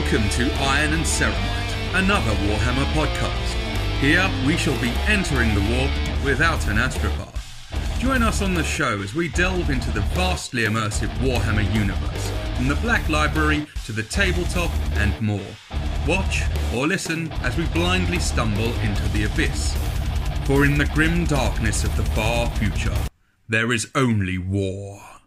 Welcome to Iron and Ceramite, another Warhammer podcast. Here we shall be entering the Warp without an astropath. Join us on the show as we delve into the vastly immersive Warhammer universe, from the Black Library to the tabletop and more. Watch or listen as we blindly stumble into the abyss. For in the grim darkness of the far future, there is only war.